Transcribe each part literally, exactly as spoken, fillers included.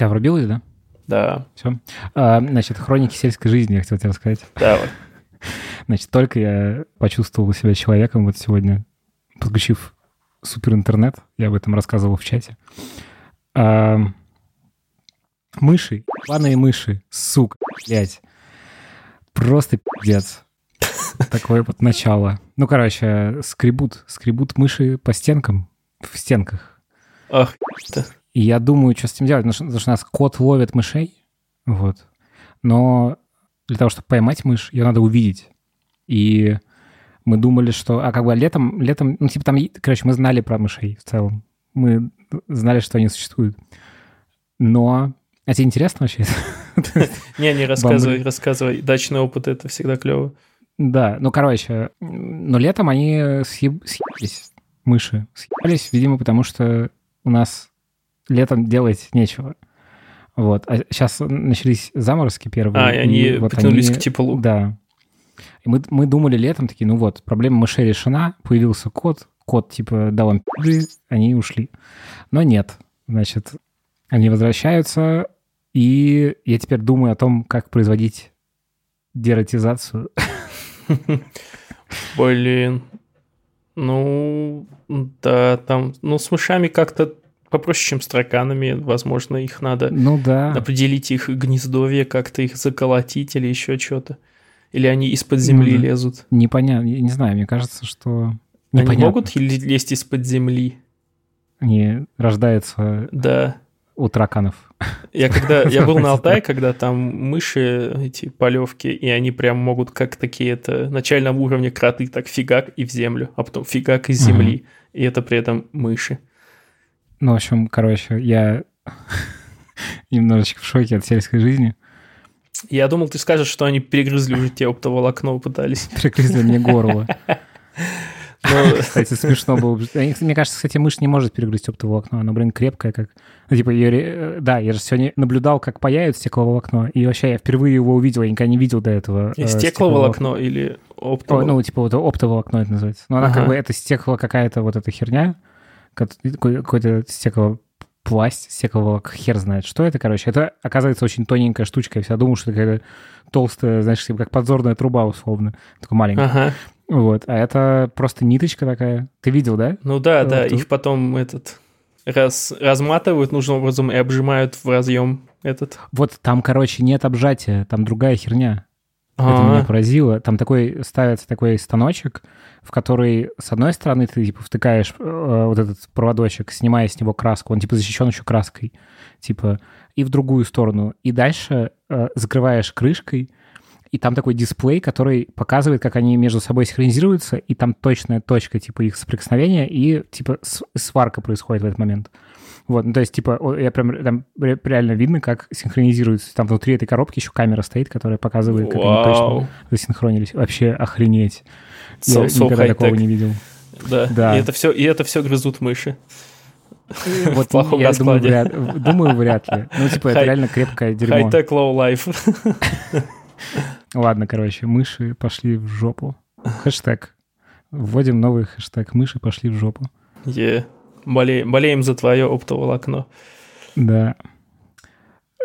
тебя врубилось, да? Да. Все. А, значит, хроники сельской жизни я хотел тебе рассказать. Да, вот. Значит, только я почувствовал себя человеком вот сегодня, подключив суперинтернет, я об этом рассказывал в чате. А, мыши, ебаные мыши, сука, блядь. Просто пиздец. Такое вот начало. Ну, короче, скребут, скребут мыши по стенкам, в стенках. Ах, что... И я думаю, что с этим делать, потому что нас кот ловит мышей, вот. Но для того, чтобы поймать мышь, ее надо увидеть. И мы думали, что... А как бы летом... летом, ну, типа там... Короче, мы знали про мышей в целом. Мы знали, что они существуют. Но... А тебе интересно вообще? Не, не рассказывай, рассказывай. Дачный опыт — это всегда клево. Да, ну, короче. Но летом они съебались. Мыши съебались, видимо, потому что у нас... Летом делать нечего. Вот. А сейчас начались заморозки первые. А, и они вот потянулись они... к теплу. Да. И мы, мы думали летом, такие, ну вот, проблема мышей решена, появился кот, кот типа дал им пизды, они ушли. Но нет. Значит, они возвращаются, и я теперь думаю о том, как производить дератизацию. Блин. Ну, да, там, ну, с мышами как-то попроще, чем с тараканами, возможно, их надо ну, да. определить их гнездовье, как-то их заколотить или еще что-то. Или они из-под земли ну, лезут. Непонятно, я не знаю, мне кажется, что... Непонятно. Они могут лезть из-под земли? Они рождаются да. у тараканов. Я когда я был на Алтае, когда там мыши, эти полевки, и они прям могут как такие это начального уровня кроты, так фигак и в землю, а потом фигак из земли. И это при этом мыши. Ну, в общем, короче, я немножечко в шоке от сельской жизни. Я думал, ты скажешь, что они перегрызли уже те оптоволокно, пытались. Перегрызли мне горло. Кстати, смешно было. Мне кажется, кстати, мышь не может перегрызть оптоволокно. Она, блин, крепкая как... Типа, да, я же сегодня наблюдал, как паяют стекловолокно. И вообще я впервые его увидел, я никогда не видел до этого. Стекловолокно или оптоволокно? Ну, типа, оптоволокно это называется. Но она как бы, это стекло какая-то вот эта херня. Какой-то стеклопласт, стекловолокно, хер знает, что это, короче. Это, оказывается, очень тоненькая штучка. Я всегда думал, что это какая-то толстая, знаешь, как подзорная труба, условно, такая маленькая. Ага. Вот, а это просто ниточка такая. Ты видел, да? Ну да, вот да, тут. Их потом этот раз, разматывают нужным образом и обжимают в разъем этот. Вот там, короче, нет обжатия, там другая херня. Это меня поразило. Там такой ставится такой станочек, в который с одной стороны ты типа втыкаешь э, вот этот проводочек, снимая с него краску, он типа защищен еще краской, типа и в другую сторону, и дальше э, закрываешь крышкой, и там такой дисплей, который показывает, как они между собой синхронизируются, и там точная точка типа их соприкосновения и типа сварка происходит в этот момент. Вот, ну, то есть, типа, я прям, там реально видно, как синхронизируется. Там внутри этой коробки еще камера стоит, которая показывает, как Вау. Они точно засинхронились. Вообще охренеть. So, я so никогда такого не видел. Да, да. И, это все, и это все грызут мыши. Вот, в плохом я думаю вряд, думаю, вряд ли. Ну, типа, это high, реально крепкое дерьмо. High-tech, low-life. Ладно, короче, мыши пошли в жопу. Хэштег. Вводим новый хэштег. Мыши пошли в жопу. Yeah. Болеем, болеем за твое оптоволокно. Да.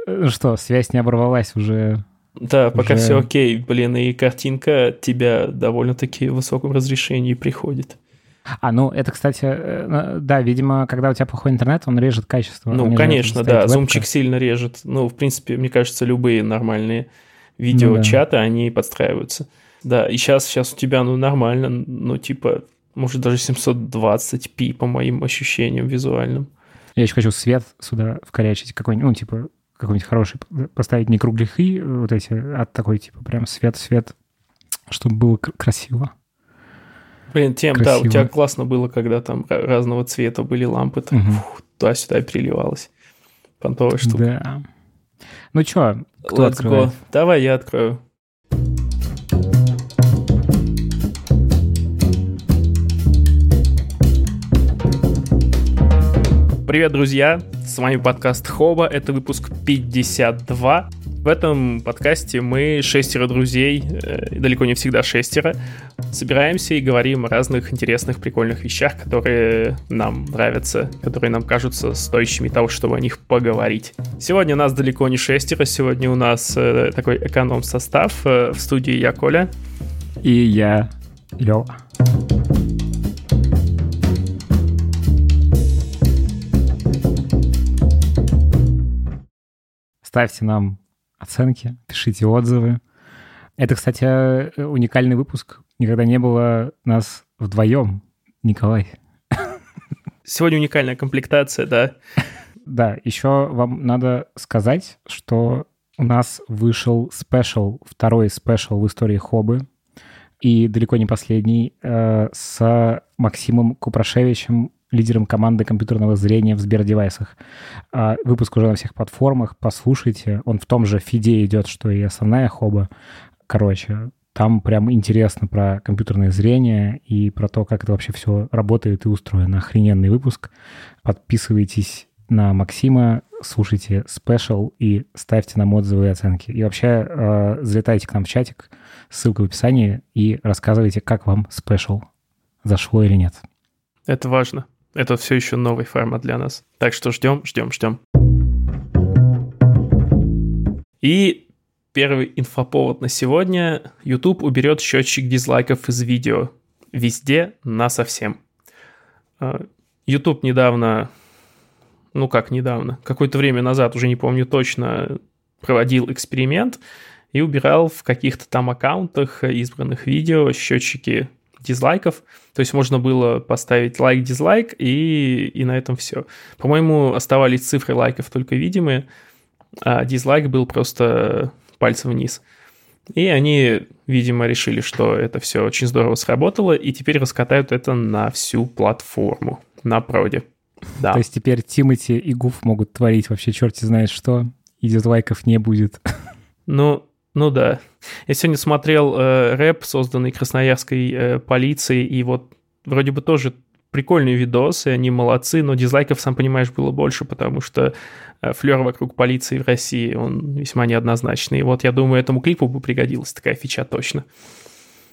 Ну что, связь не оборвалась уже? Да, уже... пока все окей, блин, и картинка от тебя довольно-таки в высоком разрешении приходит. А, ну это, кстати, да, видимо, когда у тебя плохой интернет, он режет качество. Ну, конечно, да, вебка. Зумчик сильно режет. Ну, в принципе, мне кажется, любые нормальные видеочаты, ну, да. они подстраиваются. Да, и сейчас, сейчас у тебя, ну, нормально, ну, типа... Может, даже семьсот двадцать пи, по моим ощущениям визуальным. Я еще хочу свет сюда вкорячить, какой-нибудь, ну, типа, какой-нибудь хороший, поставить не кругляхи, вот эти, а такой, типа, прям свет-свет, чтобы было красиво. Блин, тем, красиво. Да, у тебя классно было, когда там разного цвета были лампы, там, угу. фу, туда-сюда переливалось. Понтовая штука. Да. Ну, что, кто Let's открывает? Go. Давай я открою. Привет, друзья! С вами подкаст Хоба, это выпуск пятьдесят два. В этом подкасте мы шестеро друзей, далеко не всегда шестеро, собираемся и говорим о разных интересных, прикольных вещах, которые нам нравятся, которые нам кажутся стоящими того, чтобы о них поговорить. Сегодня у нас далеко не шестеро, сегодня у нас такой эконом-состав. В студии я, Коля. И я, Лёва. Ставьте нам оценки, пишите отзывы. Это, кстати, уникальный выпуск. Никогда не было нас вдвоем, Николай. Сегодня уникальная комплектация, да? Да, еще вам надо сказать, что у нас вышел спешл, второй спешл в истории Хобы, и далеко не последний, с Максимом Купрашевичем, лидером команды компьютерного зрения в Сбердевайсах. Выпуск уже на всех платформах, послушайте. Он в том же фиде идет, что и основная Хоба. Короче, там прям интересно про компьютерное зрение и про то, как это вообще все работает и устроено. Охрененный выпуск. Подписывайтесь на Максима, слушайте спешл и ставьте нам отзывы и оценки. И вообще э, залетайте к нам в чатик, ссылка в описании, и рассказывайте, как вам спешл, зашло или нет. Это важно. Это все еще новый формат для нас. Так что ждем, ждем, ждем. И первый инфоповод на сегодня. YouTube уберет счетчик дизлайков из видео. Везде, насовсем. YouTube недавно, ну как недавно, какое-то время назад, уже не помню точно, проводил эксперимент и убирал в каких-то там аккаунтах избранных видео счетчики дизлайков, то есть можно было поставить лайк-дизлайк и, и на этом все. По-моему, оставались цифры лайков только видимые, а дизлайк был просто пальцем вниз. И они, видимо, решили, что это все очень здорово сработало, и теперь раскатают это на всю платформу, на проде. Да. То есть теперь Тимати и Гуф могут творить вообще черти знает что, и дизлайков не будет. Ну... Ну да. Я сегодня смотрел э, рэп, созданный красноярской э, полицией, и вот вроде бы тоже прикольные видосы, они молодцы, но дизлайков, сам понимаешь, было больше, потому что э, флёр вокруг полиции в России, он весьма неоднозначный. И вот я думаю, этому клипу бы пригодилась такая фича точно.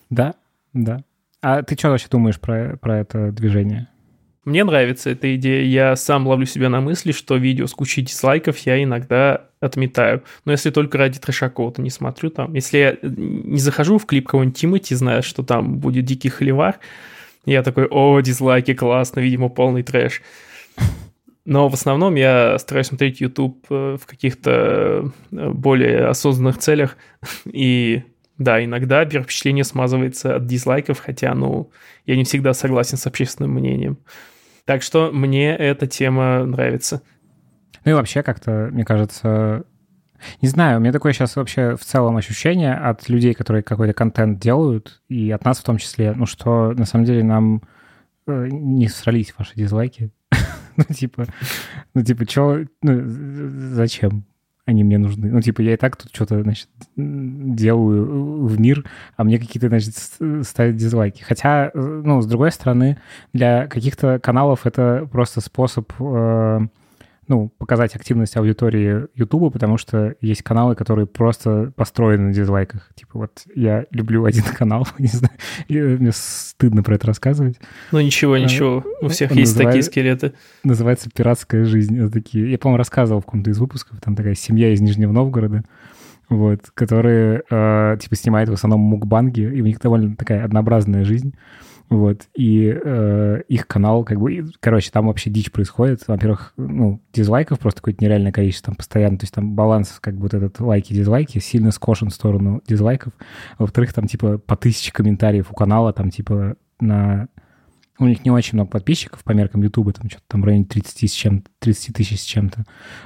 Да, да. А ты что вообще думаешь про, про это движение? Мне нравится эта идея. Я сам ловлю себя на мысли, что видео с кучей дизлайков я иногда отметаю. Но если только ради трэша какого-то не смотрю там. Если я не захожу в клип кого-нибудь Тимати, зная, что там будет дикий холивар, я такой: о, дизлайки, классно, видимо, полный трэш. Но в основном я стараюсь смотреть YouTube в каких-то более осознанных целях. И да, иногда первое впечатление смазывается от дизлайков, хотя, ну, я не всегда согласен с общественным мнением. Так что мне эта тема нравится. Ну и вообще как-то, мне кажется... Не знаю, у меня такое сейчас вообще в целом ощущение от людей, которые какой-то контент делают, и от нас в том числе, ну что, на самом деле, нам не срались ваши дизлайки. Ну типа, ну типа, чё, ну зачем они мне нужны? Ну типа, я и так тут что-то, значит, делаю в мир, а мне какие-то, значит, ставят дизлайки. Хотя, ну, с другой стороны, для каких-то каналов это просто способ, э, ну, показать активность аудитории Ютуба, потому что есть каналы, которые просто построены на дизлайках. Типа вот я люблю один канал, не знаю, мне стыдно про это рассказывать. Ну ничего, ничего, у всех Он есть называет, такие скелеты. Называется «Пиратская жизнь». Это такие, я, по-моему, рассказывал в каком-то из выпусков, там такая семья из Нижнего Новгорода, вот, которые, э, типа, снимают в основном мукбанги, и у них довольно такая однообразная жизнь, вот, и э, их канал, как бы, и, короче, там вообще дичь происходит, во-первых, ну, дизлайков просто какое-то нереальное количество там постоянно, то есть там баланс, как бы, вот этот лайки-дизлайки сильно скошен в сторону дизлайков, а во-вторых, там, типа, по тысяче комментариев у канала, там, типа, на... У них не очень много подписчиков по меркам Ютуба, там что-то там в районе тридцать тысяч с чем-то.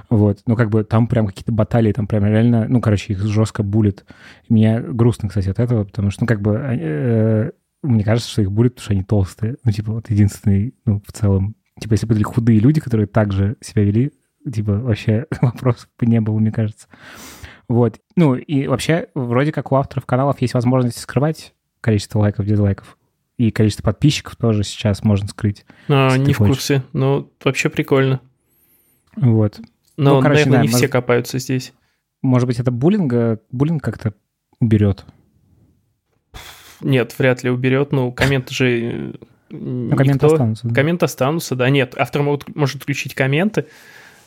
Вот. Ну, как бы там прям какие-то баталии, там прям реально, ну, короче, их жестко булит. И меня грустно, кстати, от этого, потому что, ну, как бы, э, мне кажется, что их булит, потому что они толстые. Ну, типа, вот единственный, ну, в целом. Типа, если бы были худые люди, которые так же себя вели, типа, вообще вопросов бы не было, мне кажется. Вот. Ну, и вообще, вроде как у авторов каналов есть возможность скрывать количество лайков, дизлайков. И количество подписчиков тоже сейчас можно скрыть. А, не в хочешь. Курсе. Ну, вообще прикольно. Вот. Но, ну, короче, наверное, да, не мы... все копаются здесь. Может быть, это буллинга, буллинг как-то уберет? Нет, вряд ли уберет. Ну, комменты же... Ну, комменты останутся. Да? Комменты останутся, да. Нет, автор может включить комменты.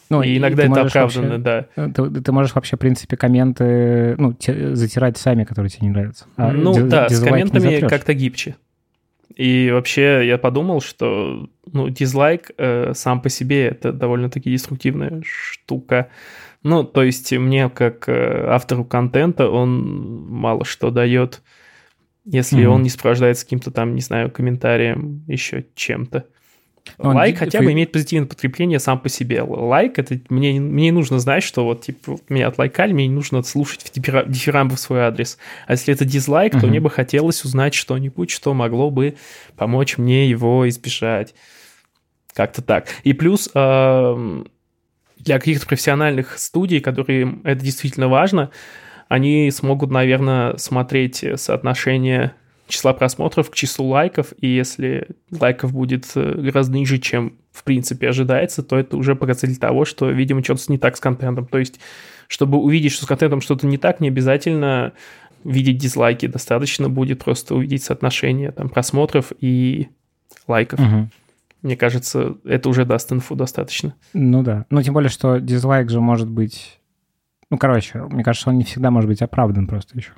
Ну, и иногда это оправданно, вообще, да. Ты, ты можешь вообще, в принципе, комменты ну, те, затирать сами, которые тебе не нравятся. А ну диз, да, с комментами как-то гибче. И вообще я подумал, что ну, дизлайк э, сам по себе это довольно-таки деструктивная штука. Ну, то есть мне, как э, автору контента, он мало что дает, если mm-hmm. он не сопровождается каким-то там, не знаю, комментарием, еще чем-то. Но лайк он... хотя бы имеет позитивное подкрепление сам по себе. Лайк, это мне, мне нужно знать, что вот типа меня отлайкали, мне не нужно слушать дифирамбы в свой адрес. А если это дизлайк, uh-huh. то мне бы хотелось узнать что-нибудь, что могло бы помочь мне его избежать. Как-то так. И плюс э, для каких-то профессиональных студий, которым это действительно важно, они смогут, наверное, смотреть соотношение... числа просмотров к числу лайков, и если лайков будет гораздо ниже, чем в принципе ожидается, то это уже показатель того, что, видимо, что-то не так с контентом. То есть, чтобы увидеть, что с контентом что-то не так, не обязательно видеть дизлайки, достаточно будет просто увидеть соотношение там, просмотров и лайков. Угу. Мне кажется, это уже даст инфу достаточно. Ну да. Ну, тем более, что дизлайк же может быть... Ну, короче, мне кажется, он не всегда может быть оправдан просто еще.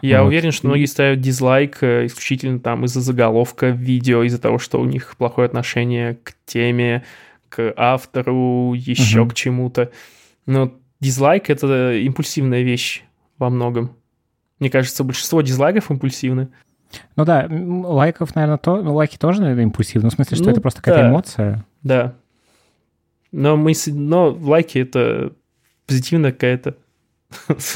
Я вот. Уверен, что многие ставят дизлайк исключительно там из-за заголовка видео, из-за того, что у них плохое отношение к теме, к автору, еще угу. к чему-то. Но дизлайк — это импульсивная вещь во многом. Мне кажется, большинство дизлайков импульсивны. Ну да, лайков, наверное, то, лайки тоже, наверное, импульсивны. В смысле, что ну, это просто да. какая-то эмоция. Да. Но, мы, но лайки — это позитивная какая-то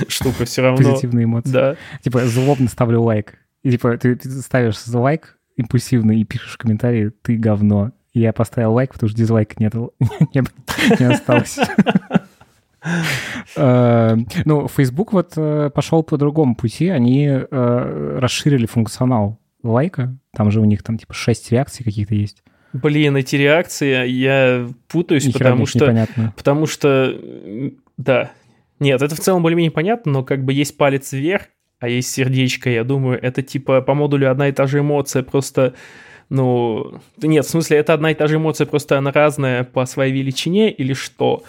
штука все равно. Позитивные эмоции. Да. Типа, злобно ставлю лайк. И, типа, ты, ты ставишь лайк импульсивно и пишешь в комментарии, ты говно. И я поставил лайк, потому что дизлайка нет, не, не осталось. Ну, Facebook вот пошел по другому пути. Они расширили функционал лайка. Там же у них там типа шесть реакций каких-то есть. Блин, эти реакции, я путаюсь, потому что... Потому что... Да. Нет, это в целом более-менее понятно, но как бы есть палец вверх, а есть сердечко, я думаю, это типа по модулю одна и та же эмоция, просто, ну... Нет, в смысле, это одна и та же эмоция, просто она разная по своей величине или что?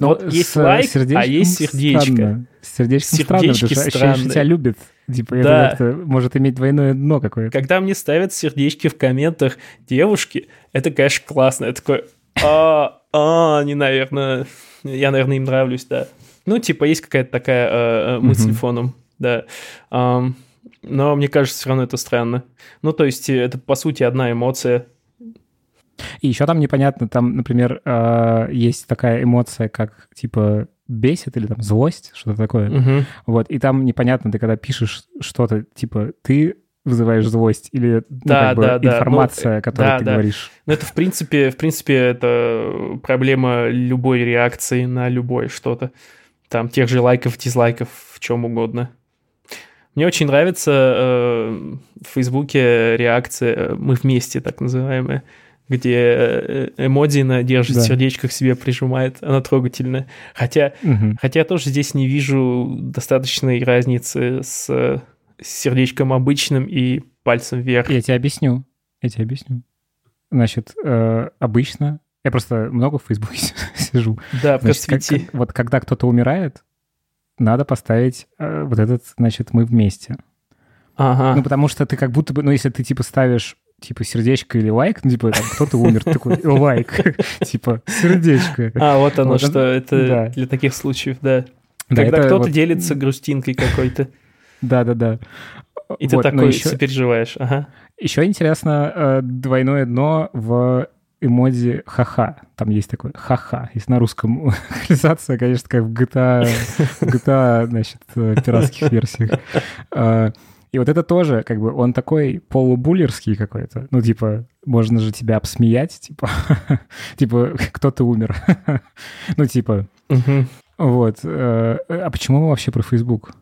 Но вот есть лайк, а есть сердечко. С сердечком странно, потому что ощущение, что тебя любят. Типа, да. Это как-то может иметь двойное дно какое-то. Когда мне ставят сердечки в комментах девушки, это, конечно, классно. Я такой, а, а, они, наверное... Я, наверное, им нравлюсь, да. Ну, типа, есть какая-то такая э, э, мысль mm-hmm. фоном, да. Um, но мне кажется, все равно это странно. Ну, то есть, это, по сути, одна эмоция. И еще там непонятно, там, например, э, есть такая эмоция, как, типа, бесит или там злость, что-то такое. Mm-hmm. Вот, и там непонятно, ты когда пишешь что-то, типа, ты вызываешь злость или ну, да, как бы, да, информация, о ну, которой да, ты да. говоришь. Ну, это, в принципе, в принципе, это проблема любой реакции на любое что-то. Там тех же лайков, дизлайков, в чем угодно. Мне очень нравится э, в Фейсбуке реакция «Мы вместе», так называемая, где Эмодина держит да. сердечко к себе, прижимает, она трогательная. Хотя, угу. хотя я тоже здесь не вижу достаточной разницы с, с сердечком обычным и пальцем вверх. Я тебе объясню. Я тебе объясню. Значит, э, обычно... Я просто много в Фейсбуке сижу. Да, значит, просто как, вот когда кто-то умирает, надо поставить э, вот этот, значит, «Мы вместе». Ага. Ну, потому что ты как будто бы... Ну, если ты, типа, ставишь, типа, сердечко или лайк, ну, типа, там, кто-то умер, такой лайк, типа, сердечко. А, вот оно что, это для таких случаев, да. Когда кто-то делится грустинкой какой-то. Да-да-да. И ты такой сопереживаешь, ага. Еще интересно двойное дно в... эмодзи ха-ха. Там есть такой ха-ха. Есть на русском реализация, конечно, как в джи ти эй, в джи ти эй, значит, пиратских версиях. И вот это тоже, как бы, он такой полубуллерский какой-то. Ну, типа, можно же тебя обсмеять, типа, типа, кто-то умер. Ну, типа, вот. А почему мы вообще про Facebook?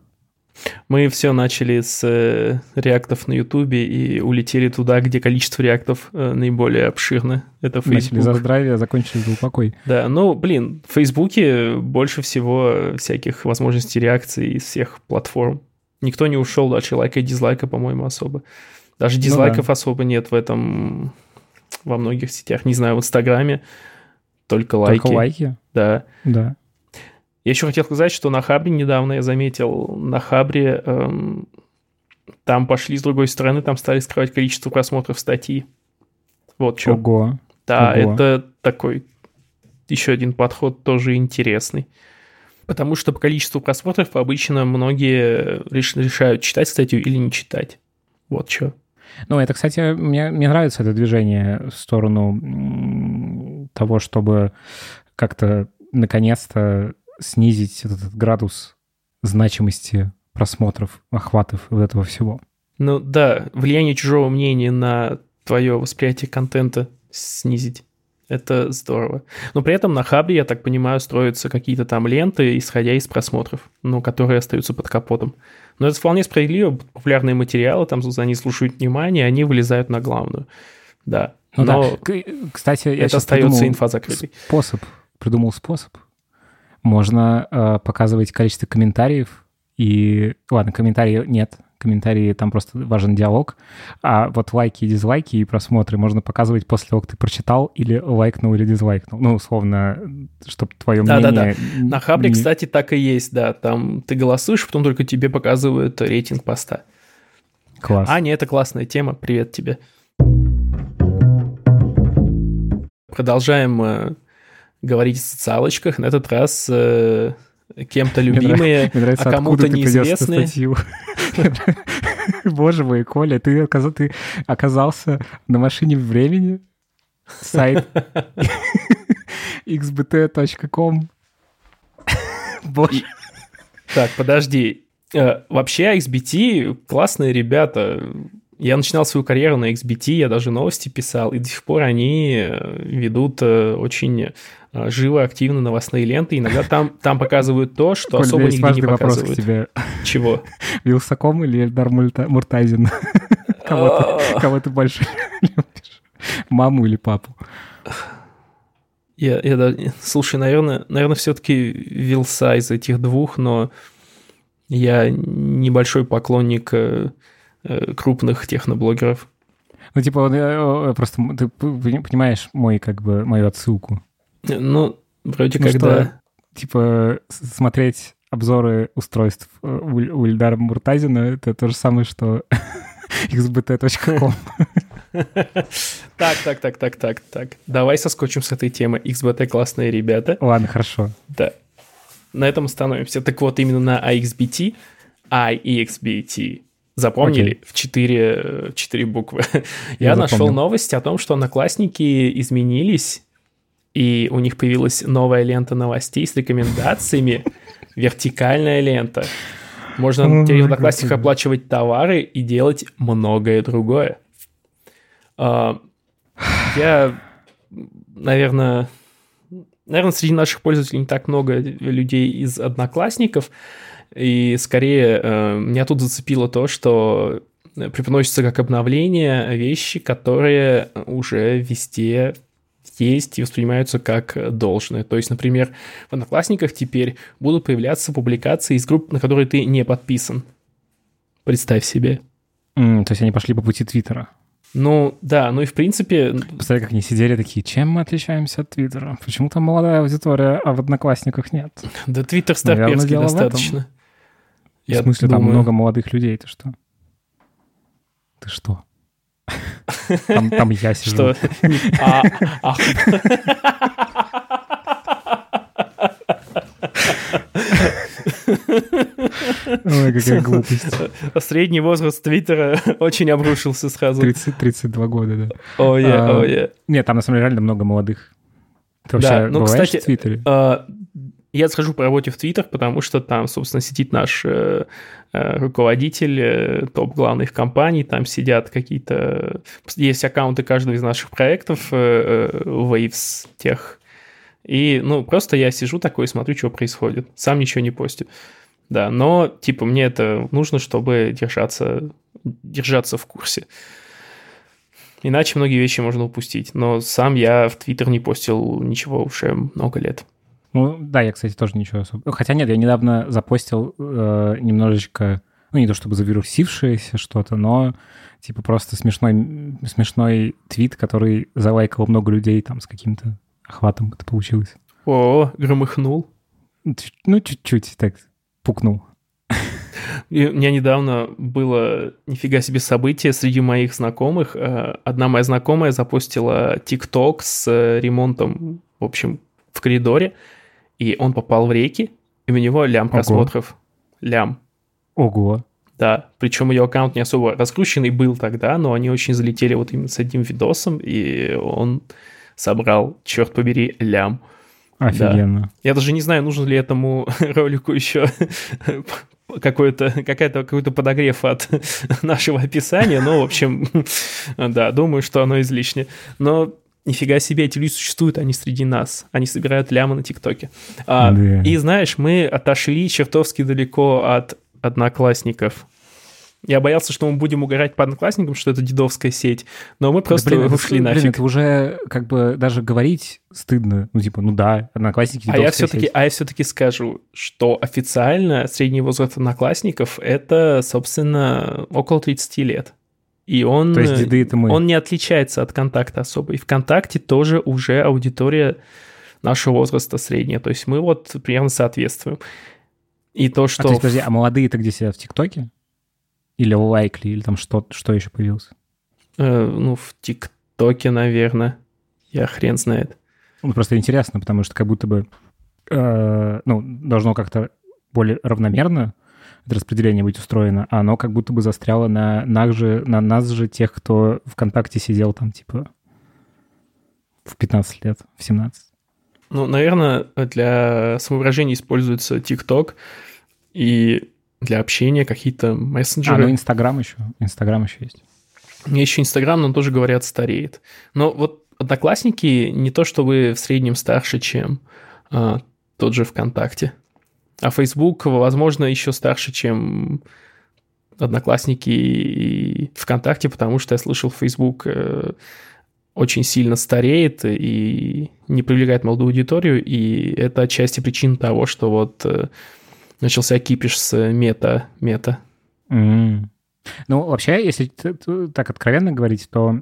Мы все начали с э, реактов на Ютубе и улетели туда, где количество реактов э, наиболее обширно. Это Facebook. Начали за здравие, закончили за упокой. Да, ну, блин, в Фейсбуке больше всего всяких возможностей реакций из всех платформ. Никто не ушел дальше лайка и дизлайка, по-моему, особо. Даже дизлайков ну, да. особо нет в этом, во многих сетях. Не знаю, в Инстаграме только лайки. Только лайки? Да. Да. Я еще хотел сказать, что на Хабре недавно я заметил, на Хабре эм, там пошли с другой стороны, там стали скрывать количество просмотров статьи. Вот что. Ого. Да, Ого. Это такой еще один подход тоже интересный. Потому что по количеству просмотров обычно многие решают, читать статью или не читать. Вот что. Ну, это, кстати, мне, мне нравится это движение в сторону того, чтобы как-то наконец-то снизить этот градус значимости просмотров, охватов вот этого всего. Ну да, влияние чужого мнения на твое восприятие контента снизить. Это здорово. Но при этом на Хабре, я так понимаю, строятся какие-то там ленты, исходя из просмотров, ну, которые остаются под капотом. Но это вполне справедливо. Популярные материалы, там за них слушают внимание, они вылезают на главную. Да. Ну, но да. Кстати, я это остается инфа закрытой. Способ. Придумал способ. Можно э, показывать количество комментариев и... Ладно, комментарии нет. Комментарии, там просто важен диалог. А вот лайки и дизлайки и просмотры можно показывать после того, как ты прочитал или лайкнул, или дизлайкнул. Ну, условно, чтобы твое да, мнение... Да-да-да. На Хабре, не... кстати, так и есть, да. Там ты голосуешь, потом только тебе показывают рейтинг поста. Класс. Аня, это классная тема. Привет тебе. Продолжаем... Э... говорить о социалочках, на этот раз э, кем-то любимые, мне нравится, а кому-то неизвестные. Боже мой, Коля, ты оказался на машине времени, сайт икс би ти точка ком. Боже. Так, подожди. Вообще, икс би ти классные ребята. Я начинал свою карьеру на икс би ти, я даже новости писал, и до сих пор они ведут очень живо, активно новостные ленты. Иногда там, там показывают то, что Коль, особо нигде не показывают. Тебе. Чего? Вилсаком или Эльдар Муртазин? Кого ты больше любишь? Маму или папу? Я, я, слушай, наверное, наверное, все-таки Вилса из этих двух, но я небольшой поклонник... крупных техноблогеров. Ну, типа, просто ты понимаешь мой, как бы, мою отсылку. Ну, вроде ну, как, да. Типа, смотреть обзоры устройств у, у Эльдара Муртазина, это то же самое, что икс би ти точка ком. Так, так, так, так, так, так. Давай соскочим с этой темы. икс би ти классные ребята. Ладно, хорошо. Да. На этом остановимся. Так вот, именно на iXBT, iXBT, запомнили? Okay. В четыре, четыре буквы. Я, Я нашел новость о том, что Одноклассники изменились, и у них появилась новая лента новостей с рекомендациями. Вертикальная лента. Можно теперь в Одноклассниках оплачивать товары и делать многое другое. Я, наверное... Наверное, среди наших пользователей не так много людей из Одноклассников, и скорее меня тут зацепило то, что преподносятся как обновление вещи, которые уже везде есть и воспринимаются как должное. То есть, например, в Одноклассниках теперь будут появляться публикации из групп, на которые ты не подписан. Представь себе. Mm, то есть они пошли по пути Твиттера. Ну, да, ну и в принципе... Посмотри, как они сидели такие, чем мы отличаемся от Твиттера? Почему там молодая аудитория, а в Одноклассниках нет? Да Твиттер старперский достаточно. В, в смысле, думаю... там много молодых людей, ты что? Ты что? Там, там я сижу. Что? Ой, какая глупость. Средний возраст Твиттера очень обрушился сразу. тридцать-тридцать два года, да. О, я, о, я. Нет, там на самом деле реально много молодых. Ты вообще да, ну, бываешь, кстати, в Твиттере? Э, я схожу по работе в Твиттер, потому что там, собственно, сидит наш э, руководитель, э, топ-главных компаний, там сидят какие-то... Есть аккаунты каждого из наших проектов, э, Waves, тех... И, ну, просто я сижу такой и смотрю, что происходит. Сам ничего не постю. да, но, типа, мне это нужно, чтобы держаться, держаться в курсе. Иначе многие вещи можно упустить. Но сам я в Твиттер не постил ничего уже много лет. Ну, да, я, кстати, тоже ничего особо... Хотя нет, я недавно запостил э, немножечко... Ну, не то чтобы завирусившееся что-то, но типа просто смешной, смешной твит, который залайкало много людей там с каким-то охватом. Это получилось. О, громыхнул. Ну, чуть-чуть так пукнул. И у меня недавно было нифига себе событие среди моих знакомых. Одна моя знакомая запостила TikTok с ремонтом, в общем, в коридоре, и он попал в реки, и у него лям просмотров. Лям. Ого. Да, причем ее аккаунт не особо раскрученный был тогда, но они очень залетели вот именно с одним видосом, и он собрал, черт побери, лям. Офигенно. Да. Я даже не знаю, нужен ли этому ролику еще какой-то, какая-то, какой-то подогрев от нашего описания, но, в общем, да, думаю, что оно излишне. Но нифига себе, эти люди существуют, они среди нас. Они собирают лямы на ТикТоке. А, да. И, знаешь, мы отошли чертовски далеко от Одноклассников. Я боялся, что мы будем угорать по Одноклассникам, что это дедовская сеть, но мы просто да, блин, ушли это, нафиг. Блин, это уже как бы даже говорить стыдно. Ну, типа, ну да, Одноклассники, дедовская а я все-таки, сеть. А я все-таки скажу, что официально средний возраст Одноклассников это, собственно, около тридцати лет. И он, То есть деды это мы. Он не отличается от ВКонтакта особо. И ВКонтакте тоже уже аудитория нашего возраста средняя. То есть мы вот примерно соответствуем. И то, что... А, то есть, подожди, а молодые-то где себя в ТикТоке? Или лайкли, или там что, что еще появилось? Э, ну, в ТикТоке, наверное. Я хрен знает. Ну, просто интересно, потому что как будто бы... Э, ну, должно как-то более равномерно это распределение быть устроено, а оно как будто бы застряло на, на, же, на нас же, тех, кто ВКонтакте сидел там, типа, в пятнадцать лет, в семнадцать. Ну, наверное, для самовыражения используется TikTok и для общения какие-то мессенджеры. А, ну Инстаграм еще. Инстаграм еще есть. Мне еще Инстаграм, но тоже, говорят, стареет. Но вот Одноклассники не то чтобы в среднем старше, чем а, тот же ВКонтакте. А Facebook, возможно, еще старше, чем Одноклассники и ВКонтакте, потому что я слышал, Facebook... Э, очень сильно стареет и не привлекает молодую аудиторию, и это отчасти причина того, что вот начался кипиш с мета. мета. Mm. Ну, вообще, если так откровенно говорить, то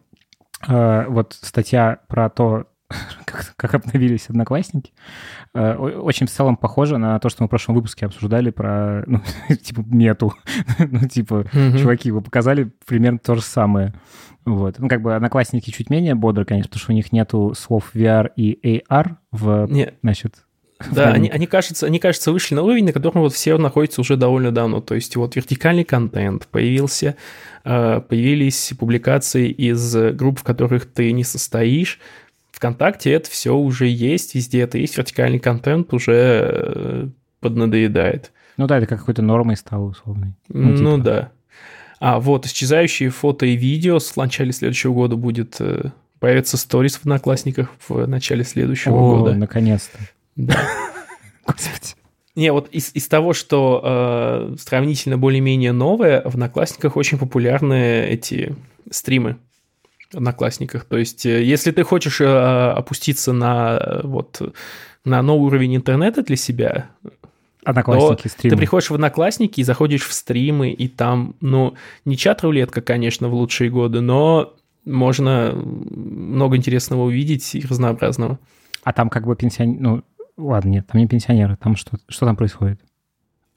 э, вот статья про то, как, как обновились Одноклассники, э, очень в целом похожа на то, что мы в прошлом выпуске обсуждали про, ну, типа, мету. Ну, типа, mm-hmm. чуваки, вы показали примерно то же самое. Вот. Ну, как бы Одноклассники чуть менее бодры, конечно, потому что у них нету слов ви ар и эй ар в, Нет. значит... Да, в они, они, кажется, они, кажется, вышли на уровень, на котором вот все находятся уже довольно давно. То есть вот вертикальный контент появился, появились публикации из групп, в которых ты не состоишь. ВКонтакте это все уже есть, везде это есть, вертикальный контент уже поднадоедает. Ну да, это как какой-то нормой стало условной. Ну, типа. ну да. А вот исчезающие фото и видео с начала следующего года будет э, появятся сторис в Одноклассниках в начале следующего О, года. О, наконец-то. Да. Господи. Не, вот из, из того, что э, сравнительно более-менее новое, в Одноклассниках очень популярны эти стримы в Одноклассниках. То есть, э, если ты хочешь э, опуститься на, вот, на новый уровень интернета для себя... Одноклассники, стримы. Ты приходишь в Одноклассники и заходишь в стримы, и там, ну, не чат-рулетка, конечно, в лучшие годы, но можно много интересного увидеть и разнообразного. А там как бы пенсионеры... Ну, ладно, нет, там не пенсионеры, там что, что там происходит?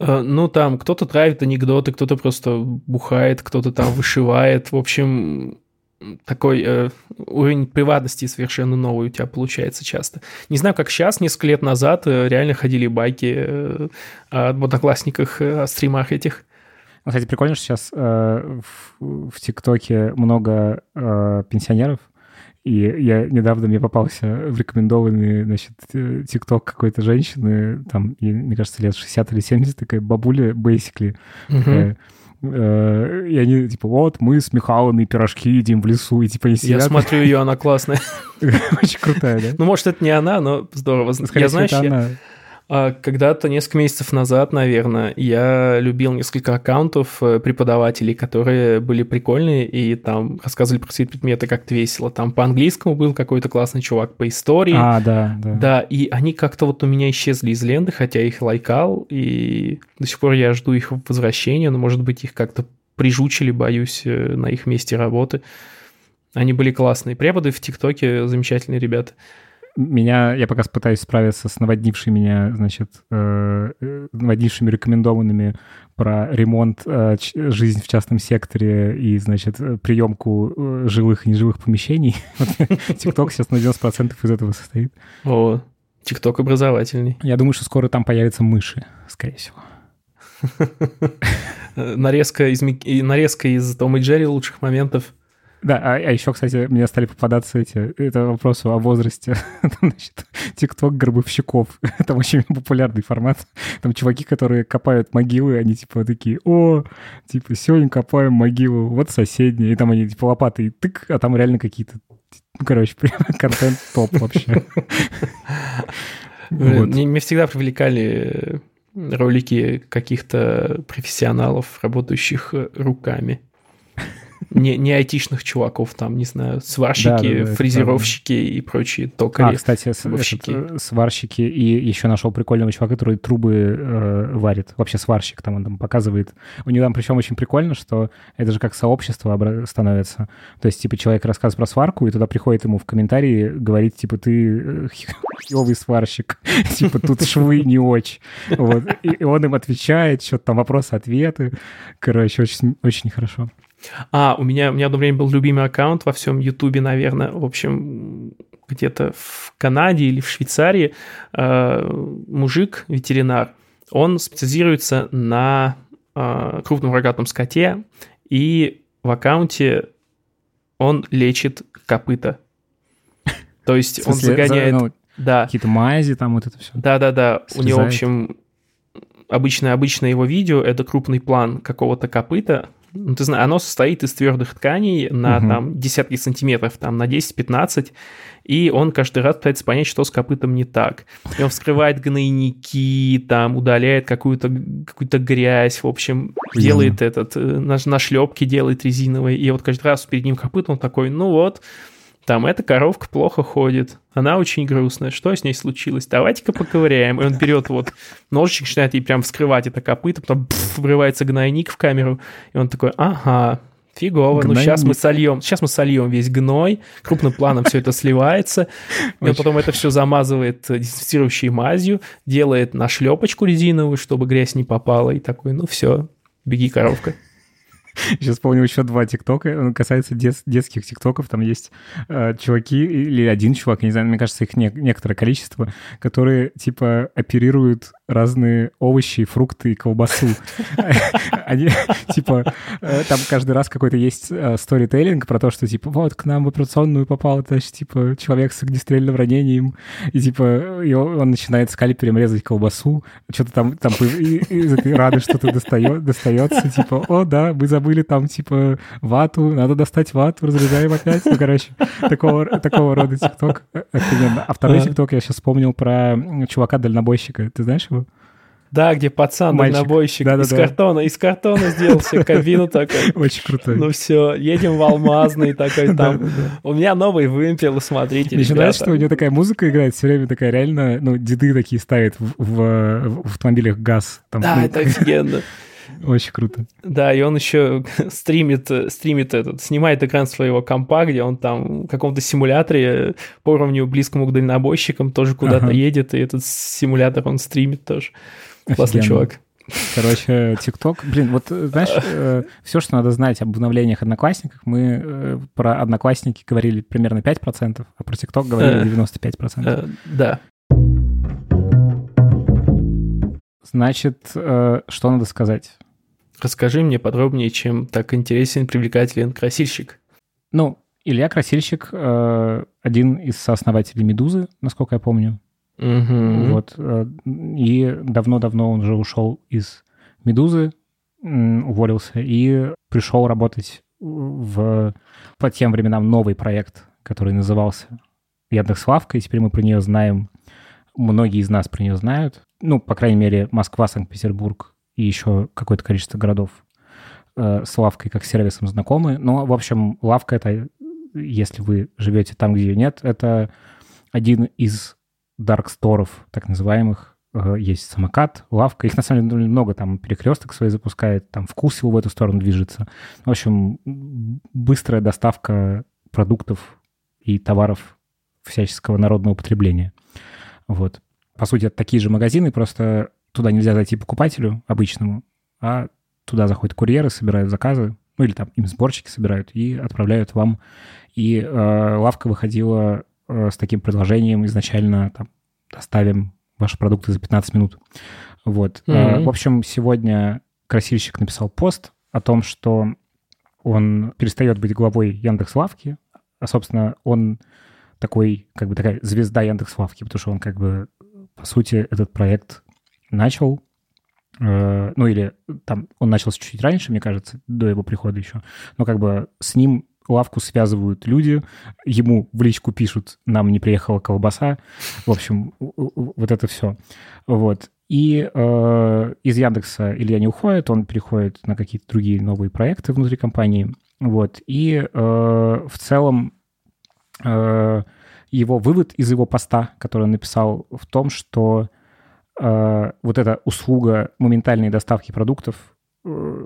Э, ну, там кто-то травит анекдоты, кто-то просто бухает, кто-то там вышивает. В общем, такой э, уровень приватности совершенно новый у тебя получается часто. Не знаю, как сейчас, несколько лет назад э, реально ходили байки э, об Одноклассниках, э, о стримах этих. Кстати, прикольно, что сейчас э, в ТикТоке много э, пенсионеров, и я недавно мне попался в рекомендованный, значит, ТикТок какой-то женщины, там, ей, мне кажется, лет шестьдесят или семьдесят, такая бабуля, basically, такая, и они, типа, вот, мы с Михаланой пирожки едим в лесу, и, типа, не сидят. Я смотрю ее, она классная. Очень крутая, да? Ну, может, это не она, но здорово. Скорее всего, это она. Когда-то несколько месяцев назад, наверное, я любил несколько аккаунтов преподавателей, которые были прикольные и там рассказывали про свои предметы как-то весело. Там по-английскому был какой-то классный чувак по истории. А, да, да. Да, и они как-то вот у меня исчезли из ленты, хотя я их лайкал, и до сих пор я жду их возвращения, но, может быть, их как-то прижучили, боюсь, на их месте работы. Они были классные. Преподы в ТикТоке, замечательные ребята. Меня, я пока пытаюсь справиться с наводнившими меня, значит, э, наводнившими рекомендованными про ремонт, э, жизнь в частном секторе и, значит, приемку жилых и нежилых помещений. ТикТок сейчас на девяносто процентов из этого состоит. О, ТикТок образовательный. Я думаю, что скоро там появятся мыши, скорее всего. Нарезка из, нарезка из Тома и Джерри лучших моментов. Да, а, а еще, кстати, мне стали попадаться эти... Это вопросы о возрасте. Там, значит, ТикТок гробовщиков. Там очень популярный формат. Там чуваки, которые копают могилы, они типа такие: о, типа, сегодня копаем могилу, вот соседняя. И там они типа лопаты и тык, а там реально какие-то... Ну, короче, прям контент топ вообще. Меня всегда привлекали ролики каких-то профессионалов, работающих руками. Не, не айтишных чуваков, там, не знаю, сварщики, да, да, да, фрезеровщики это, да. И прочие токари. А, кстати, этот, сварщики. И еще нашел прикольного чувака, который трубы э, варит. Вообще сварщик там он там показывает. У него там причем очень прикольно, что это же как сообщество обра- становится. То есть, типа, человек рассказывает про сварку, и туда приходит ему в комментарии, говорит, типа, ты херовый сварщик. Типа, тут швы не очень. И он им отвечает, что-то там вопросы-ответы. Короче, очень хорошо. А, у меня, у меня одно время был любимый аккаунт во всем Ютубе, наверное, в общем, где-то в Канаде или в Швейцарии, э, мужик, ветеринар, он специализируется на э, крупном рогатом скоте, и в аккаунте он лечит копыта. То есть он загоняет... Какие-то мази там, вот это все. Да-да-да, у него, в общем, обычное-обычное его видео, это крупный план какого-то копыта. Ну, ты знаешь, оно состоит из твердых тканей на угу. там, десятки сантиметров, там, на десять-пятнадцать, и он каждый раз пытается понять, что с копытом не так. И он вскрывает гнойники, там, удаляет какую-то, какую-то грязь, в общем, Блин. делает этот, нашлепки делает резиновые, и вот каждый раз перед ним копыт, он такой, ну вот, там эта коровка плохо ходит, она очень грустная, что с ней случилось? Давайте-ка поковыряем. И он берет вот ножичек, начинает ей прям вскрывать это копыто, потом пфф, врывается гнойник в камеру, и он такой, ага, фигово, гнойник. ну сейчас мы сольем, сейчас мы сольем весь гной, крупным планом все это сливается, и он потом это все замазывает дезинфицирующей мазью, делает нашлепочку резиновую, чтобы грязь не попала, и такой, ну все, беги, коровка. Сейчас вспомнил еще два ТикТока. Он касается дет, детских ТикТоков. Там есть э, чуваки, или один чувак, я не знаю, мне кажется, их не, некоторое количество, которые, типа, оперируют разные овощи, фрукты и колбасу. Они, типа, там каждый раз какой-то есть сторителлинг про то, что, типа, вот, к нам в операционную попал, значит, типа, человек с огнестрельным ранением, и, типа, он начинает скальпелем резать колбасу, что-то там из этой раны что-то достается, типа, о, да, мы забыли там, типа, вату, надо достать вату, разрезаем опять, ну, короче, такого рода ТикТок. А второй ТикТок я сейчас вспомнил про чувака-дальнобойщика, ты знаешь его? Да, где пацан, дальнобойщик, да, да, из да. картона, из картона сделал себе кабину такой. Очень круто. Ну все, едем в Алмазный такой там. У меня новый вымпел, смотрите, ребята. Мне нравится, что у него такая музыка играет, все время такая реально, ну, деды такие ставят в автомобилях газ. Да, это офигенно. Очень круто. Да, и он еще стримит, стримит этот, снимает экран своего компа, где он там в каком-то симуляторе по уровню близкому к дальнобойщикам тоже куда-то ага. едет, и этот симулятор он стримит тоже. Классный чувак. Короче, ТикТок. Блин, вот знаешь, э, все, что надо знать об обновлениях Одноклассников, мы э, про Одноклассники говорили примерно пять процентов, а про ТикТок говорили девяносто пять процентов. Да. Значит, э, что надо сказать? Расскажи мне подробнее, чем так интересен, привлекателен Красильщик. Ну, Илья Красильщик э, один из сооснователей «Медузы», насколько я помню. Угу. Вот. Э, и давно-давно он уже ушел из «Медузы», э, уволился и пришел работать в, по тем временам, новый проект, который назывался «Яндекс.Лавка», и теперь мы про нее знаем. Многие из нас про нее знают. ну, по крайней мере, Москва, Санкт-Петербург и еще какое-то количество городов э, с лавкой как сервисом знакомы. Но, в общем, лавка — это, если вы живете там, где ее нет, это один из дарксторов, так называемых. Э, есть Самокат, Лавка. Их, на самом деле, много. Там Перекресток свои запускает, там Вкус его в эту сторону движется. В общем, быстрая доставка продуктов и товаров всяческого народного потребления. Вот. По сути, это такие же магазины, просто туда нельзя зайти покупателю обычному, а туда заходят курьеры, собирают заказы, ну или там им сборщики собирают и отправляют вам. И э, лавка выходила э, с таким предложением изначально, там, доставим ваши продукты за пятнадцать минут. Вот. Mm-hmm. Э, в общем, сегодня Красильщик написал пост о том, что он перестает быть главой Яндекс.Лавки, а, собственно, он такой, как бы такая звезда Яндекс.Лавки, потому что он, как бы, по сути, этот проект начал, э, ну или там он начался чуть-чуть раньше, мне кажется, до его прихода еще, но как бы с ним лавку связывают люди, ему в личку пишут, нам не приехала колбаса, в общем, вот это все. Вот. И э, из Яндекса Илья не уходит, он переходит на какие-то другие новые проекты внутри компании. Вот. И э, в целом э, его вывод из его поста, который он написал, в том, что э, вот эта услуга моментальной доставки продуктов, э,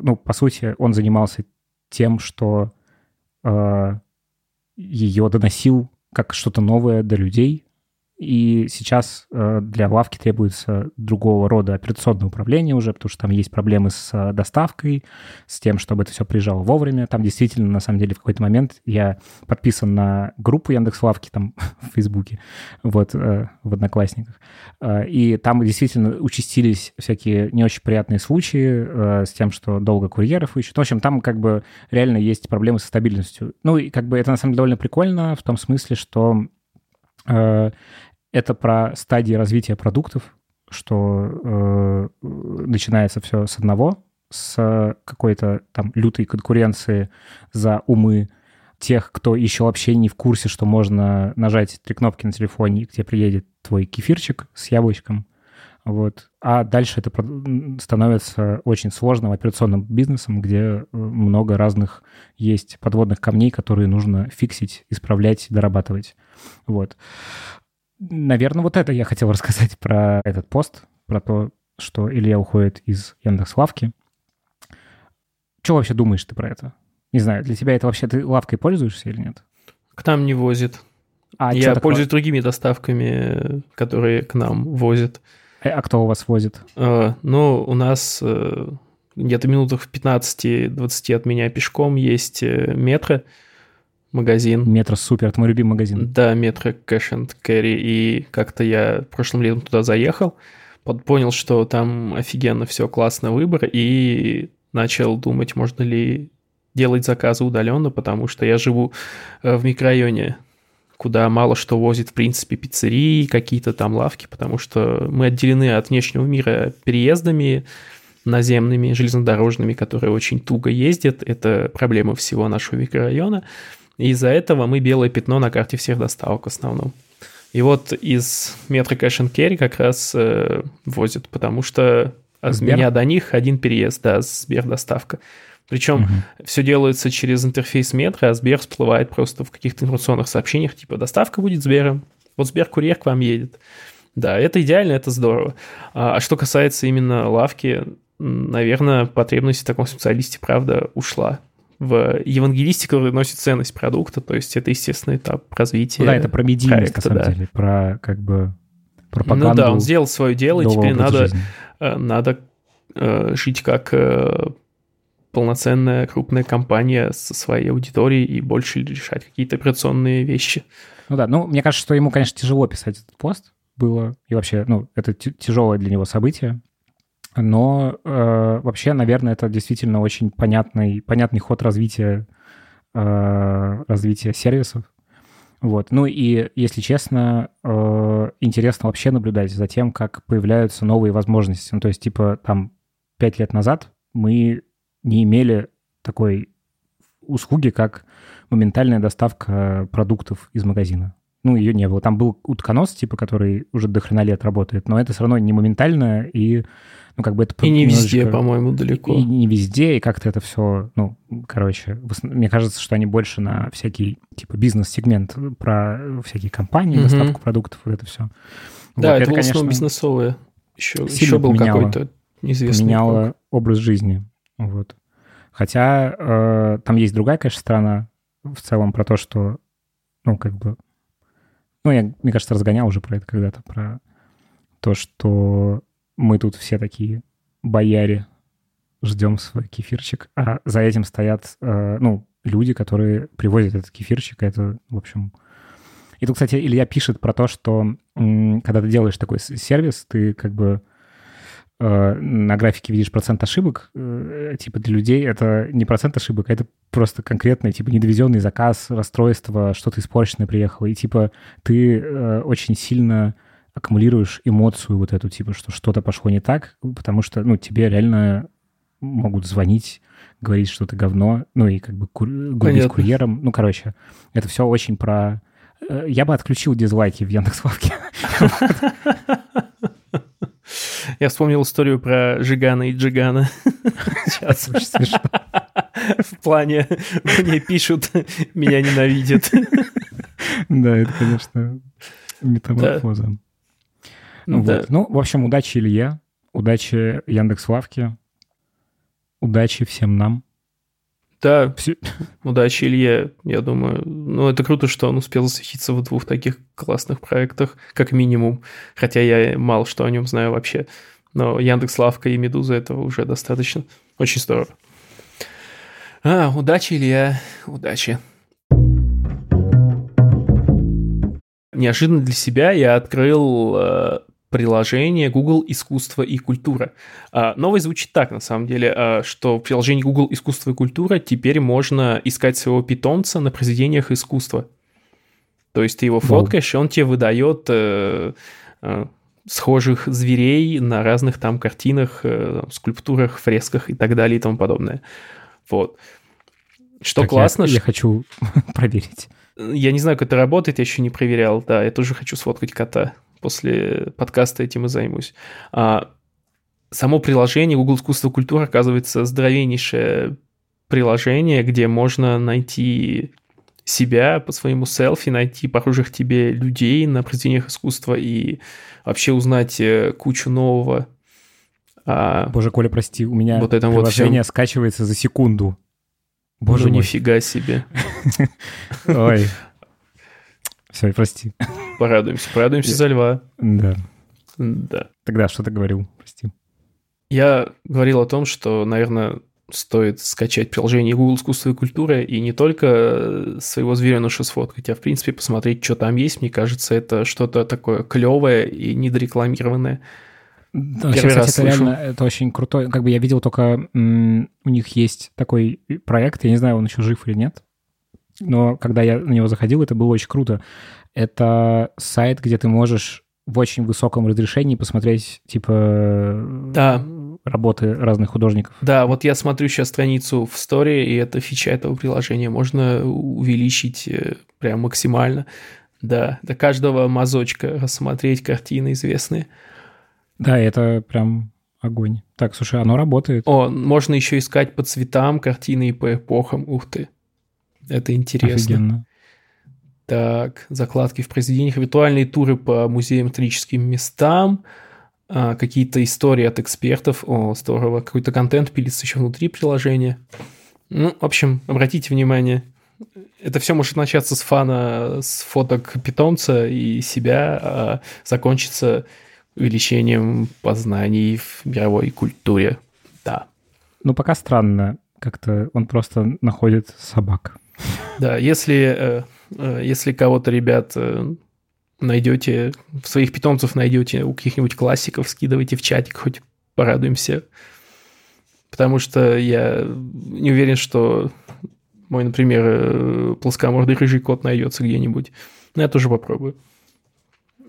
ну, по сути, он занимался тем, что э, ее доносил как что-то новое до людей. И сейчас для лавки требуется другого рода операционное управление уже, потому что там есть проблемы с доставкой, с тем, чтобы это все приезжало вовремя. Там действительно, на самом деле, в какой-то момент я подписан на группу Яндекс.Лавки там в Фейсбуке, вот, в Одноклассниках. И там действительно участились всякие не очень приятные случаи с тем, что долго курьеров ищут. В общем, там как бы реально есть проблемы со стабильностью. Ну и как бы это, на самом деле, довольно прикольно в том смысле, что это про стадии развития продуктов, что э, начинается все с одного, с какой-то там лютой конкуренции за умы тех, кто еще вообще не в курсе, что можно нажать три кнопки на телефоне, и к тебе приедет твой кефирчик с яблочком. Вот. А дальше это становится очень сложным операционным бизнесом, где много разных есть подводных камней, которые нужно фиксить, исправлять, дорабатывать. Вот. Наверное, вот это я хотел рассказать про этот пост, про то, что Илья уходит из Яндекс.Лавки. Чего вообще думаешь ты про это? Не знаю, для тебя это вообще... Ты лавкой пользуешься или нет? К нам не возит. А, я пользуюсь другими доставками, которые к нам возят. А кто у вас возит? Ну, у нас где-то минутах в пятнадцати-двадцати от меня пешком есть Метро, магазин. Метро супер, это мой любимый магазин. Да, Метро Cash and Carry. И как-то я прошлым летом туда заехал, понял, что там офигенно все, классный выбор, и начал думать, можно ли делать заказы удаленно, потому что я живу в микрорайоне, куда мало что возит, в принципе, пиццерии, какие-то там лавки, потому что мы отделены от внешнего мира переездами наземными, железнодорожными, которые очень туго ездят. Это проблема всего нашего микрорайона. И из-за этого мы белое пятно на карте всех доставок в основном. И вот из Metro Cash and Carry как раз э, возят, потому что от Сбер? Меня до них один переезд, да, Сбердоставка. Причем угу. все делается через интерфейс Метро, а Сбер всплывает просто в каких-то информационных сообщениях, типа доставка будет Сбером, вот Сберкурьер к вам едет. Да, это идеально, это здорово. А что касается именно лавки, наверное, потребность в таком специалисте, правда, ушла в евангелисте, который носит ценность продукта, то есть это естественный этап развития. Да, это про медийность, на самом да. деле, про как бы пропаганду. Ну да, он сделал свое дело, и теперь надо, надо э, жить как... Э, полноценная крупная компания со своей аудиторией и больше решать какие-то операционные вещи. Ну да, ну мне кажется, что ему, конечно, тяжело писать этот пост было, и вообще, ну, это тяжелое для него событие, но э, вообще, наверное, это действительно очень понятный, понятный ход развития, э, развития сервисов. Вот. Ну и, если честно, э, интересно вообще наблюдать за тем, как появляются новые возможности. Ну, то есть, типа, там, пять лет назад мы не имели такой услуги, как моментальная доставка продуктов из магазина. ну, ее не было. Там был утконос, типа, который уже до хрена лет работает, но это все равно не моментально, и, ну, как бы это... И не везде, по-моему, далеко. И не везде, и как-то это все, ну, короче, мне кажется, что они больше на всякий, типа, бизнес-сегмент про всякие компании, угу. доставку продуктов, вот это все. Да, вот, это, это было конечно, бизнесовое. Еще, еще был поменяло, какой-то неизвестный... Меняло блок. Образ жизни, вот. Хотя э, там есть другая, конечно, сторона в целом про то, что, ну, как бы... Ну, я, мне кажется, разгонял уже про это когда-то, про то, что мы тут все такие бояре, ждем свой кефирчик, а за этим стоят, э, ну, люди, которые привозят этот кефирчик, это, в общем... И тут, кстати, Илья пишет про то, что м- когда ты делаешь такой сервис, ты как бы... на графике видишь процент ошибок, типа для людей это не процент ошибок, а это просто конкретный, типа, недовезенный заказ, расстройство, что-то испорченное приехало, и, типа, ты очень сильно аккумулируешь эмоцию вот эту, типа, что что-то пошло не так, потому что, ну, тебе реально могут звонить, говорить, что ты говно, ну, и как бы губить курьером. Ну, короче, это все очень про... Я бы отключил дизлайки в Яндекс.Лавке. Я вспомнил историю про Жигана и Джигана. Сейчас очень смешно. В плане «мне пишут, меня ненавидят». Да, это, конечно, метаморфоза. Ну, в общем, удачи Илье, удачи Яндекс.Лавке, удачи всем нам. Да, удачи Илье, я думаю. Ну, это круто, что он успел засветиться в двух таких классных проектах, как минимум. Хотя я мало что о нем знаю вообще. Но Яндекс.Лавка и Медуза этого уже достаточно. Очень здорово. А, удачи, Илья, удачи. Неожиданно для себя я открыл э, приложение Google Искусство и культура. Новость звучит так, на самом деле, что в приложении Google Искусство и культура теперь можно искать своего питомца на произведениях искусства. То есть ты его фоткаешь, и он тебе выдает э, э, схожих зверей на разных там картинах, э, скульптурах, фресках и так далее и тому подобное. Вот. Что так классно. Я, я хочу проверить. Я не знаю, как это работает, я еще не проверял. Да, я тоже хочу сфоткать кота. После подкаста этим и займусь. А, само приложение Google Искусство и культура, оказывается, здоровеннейшее приложение, где можно найти себя по своему селфи, найти похожих тебе людей на произведениях искусства и вообще узнать кучу нового. А, Боже, Коля, прости, у меня вот это приложение вот скачивается за секунду. Боже, ну, мой. Нифига себе. Ой. Все, прости. Порадуемся, порадуемся за льва. Да. Да. Тогда что ты говорил? Прости. Я говорил о том, что, наверное, стоит скачать приложение Google Искусство и культура и не только своего звереныша сфоткать, а, в принципе, посмотреть, что там есть. Мне кажется, это что-то такое клевое и недорекламированное. Да, Первый кстати, раз это слышу. Реально, это очень круто. Как бы я видел только, м- у них есть такой проект, я не знаю, он еще жив или нет, но когда я на него заходил, это было очень круто. Это сайт, где ты можешь в очень высоком разрешении посмотреть, типа, да. работы разных художников. Да, вот я смотрю сейчас страницу в Story, и это фича этого приложения. Можно увеличить прям максимально. Да, до каждого мазочка рассмотреть картины известные. Да, это прям огонь. Так, слушай, оно работает. О, можно еще искать по цветам картины и по эпохам. Ух ты. Это интересно. Офигенно. Так, закладки в произведениях, виртуальные туры по музеям, историческим местам, какие-то истории от экспертов. О, здорово. Какой-то контент пилится еще внутри приложения. Ну, в общем, обратите внимание. Это все может начаться с фана, с фоток питомца и себя, а закончится увеличением познаний в мировой культуре. Да. Ну, пока странно. Как-то он просто находит собак. Да, если, если кого-то, ребят, найдете, своих питомцев найдете у каких-нибудь классиков, скидывайте в чатик, хоть порадуемся. Потому что я не уверен, что мой, например, плоскомордый рыжий кот найдется где-нибудь. Но я тоже попробую.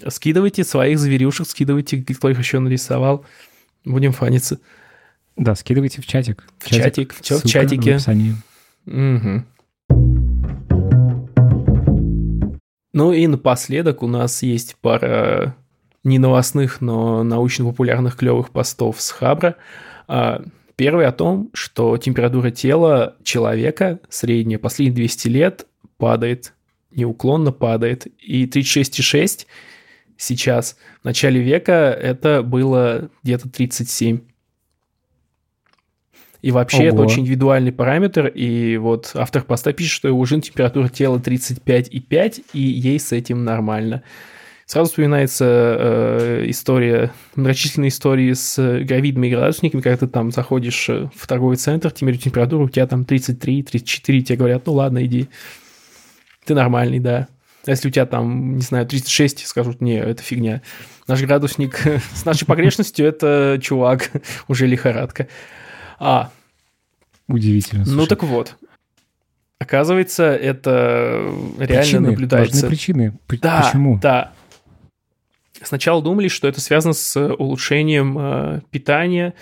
Скидывайте своих зверюшек, скидывайте, кто их еще нарисовал. Будем фаниться. Да, скидывайте в чатик. В чатик, чатик все в чатике. В описании. Угу. Ну и напоследок у нас есть пара не новостных, но научно-популярных клевых постов с Хабра. Первый о том, что температура тела человека средняя последние двести лет падает, неуклонно падает. И тридцать шесть целых шесть сейчас, в начале века, это было где-то тридцать семь. И вообще Ого. Это очень индивидуальный параметр, и вот автор поста пишет, что у жен температура тела тридцать пять целых пять, и ей с этим нормально. Сразу вспоминается э, история, многочисленные истории с гравидными градусниками, когда ты там заходишь в торговый центр, тебе меряют температуру, у тебя там тридцать три, тридцать четыре, тебе говорят, ну ладно, иди, ты нормальный, да. А если у тебя там, не знаю, тридцать шесть, скажут, не, это фигня. Наш градусник с нашей погрешностью, это, чувак, уже лихорадка. А. Удивительно. Слушай. Ну так вот. Оказывается, это реально причины, наблюдается. Важные причины. Да, почему? Да. Сначала думали, что это связано с улучшением э, питания,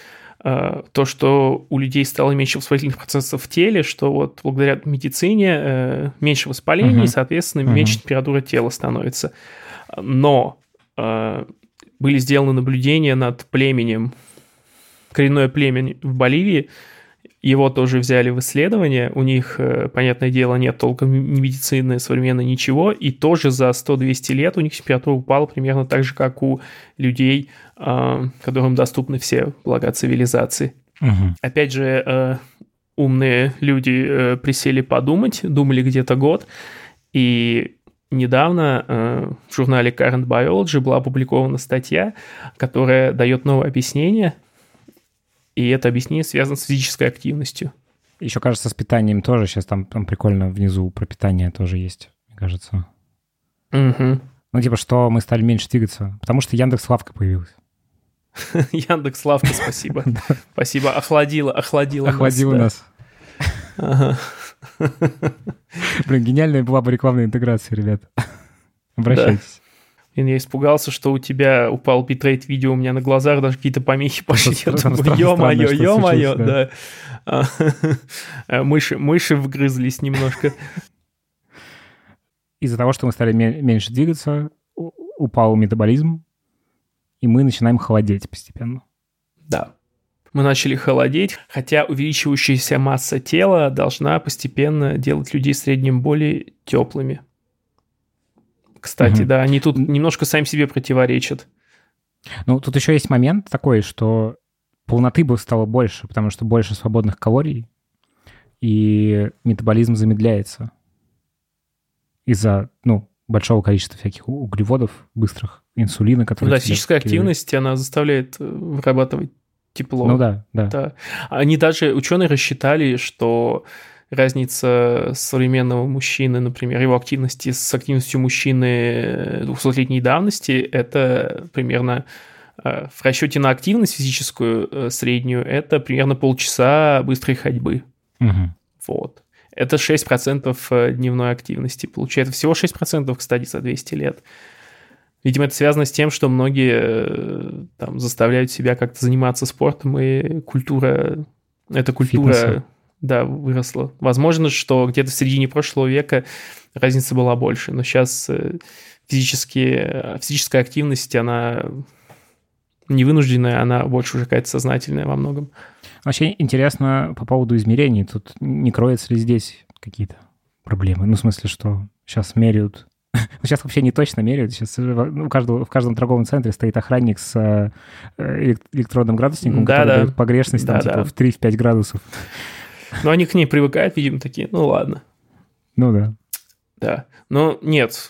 э, то, что у людей стало меньше воспалительных процессов в теле, что вот благодаря медицине э, меньше воспалений, угу. и, соответственно, угу. меньше температура тела становится. Но э, были сделаны наблюдения над племенем. Коренное племя в Боливии, его тоже взяли в исследование, у них, понятное дело, нет толком медицины современной, ничего, и тоже за сто-двести лет у них температура упала примерно так же, как у людей, которым доступны все блага цивилизации. Угу. Опять же, умные люди присели подумать, думали где-то год, и недавно в журнале Current Biology была опубликована статья, которая дает новое объяснение. И это объяснение связано с физической активностью. Еще, кажется, с питанием тоже. Сейчас там, там прикольно внизу про питание тоже есть, мне кажется. Угу. Ну, типа, что мы стали меньше двигаться. Потому что Яндекс.Лавка появилась. Яндекс.Лавка, спасибо. Спасибо. Охладила, охладила нас. Охладила нас. Блин, гениальная была бы рекламная интеграция, ребят. Обращайтесь. Я испугался, что у тебя упал битрейт видео у меня на глазах, даже какие-то помехи пошли. Я думаю, ё-моё, ё-моё, да. Мыши вгрызлись немножко. Из-за того, что мы стали меньше двигаться, упал метаболизм, и мы начинаем холодеть постепенно. Да. Мы начали холодеть, хотя увеличивающаяся масса тела должна постепенно делать людей в среднем более теплыми. Кстати, угу. да, они тут немножко сами себе противоречат. Ну, тут еще есть момент такой, что полноты бы стало больше, потому что больше свободных калорий, и метаболизм замедляется из-за, ну, большого количества всяких углеводов, быстрых, инсулина, которые... Ну да, физическая активность, она заставляет вырабатывать тепло. Ну да, да. да. Они даже, ученые рассчитали, что... Разница современного мужчины, например, его активности с активностью мужчины двухсотлетней давности, это примерно в расчете на активность физическую среднюю, это примерно полчаса быстрой ходьбы. Угу. Вот. Это шесть процентов дневной активности. Получается всего шесть процентов, кстати, за двести лет. Видимо, это связано с тем, что многие там заставляют себя как-то заниматься спортом, и культура... Эта культура... Фитнеса. Да, выросло. Возможно, что где-то в середине прошлого века разница была больше, но сейчас физические, физическая активность, она не вынужденная, она больше уже какая-то сознательная во многом. Вообще интересно по поводу измерений. Тут не кроются ли здесь какие-то проблемы? Ну, в смысле, что сейчас меряют... Сейчас вообще не точно меряют. Сейчас в каждом, в каждом торговом центре стоит охранник с электронным градусником, да, который да. дает погрешность да, там, да. типа, в три-пять градусов. Но они к ней привыкают, видимо, такие, ну ладно. Ну да. Да. Но нет,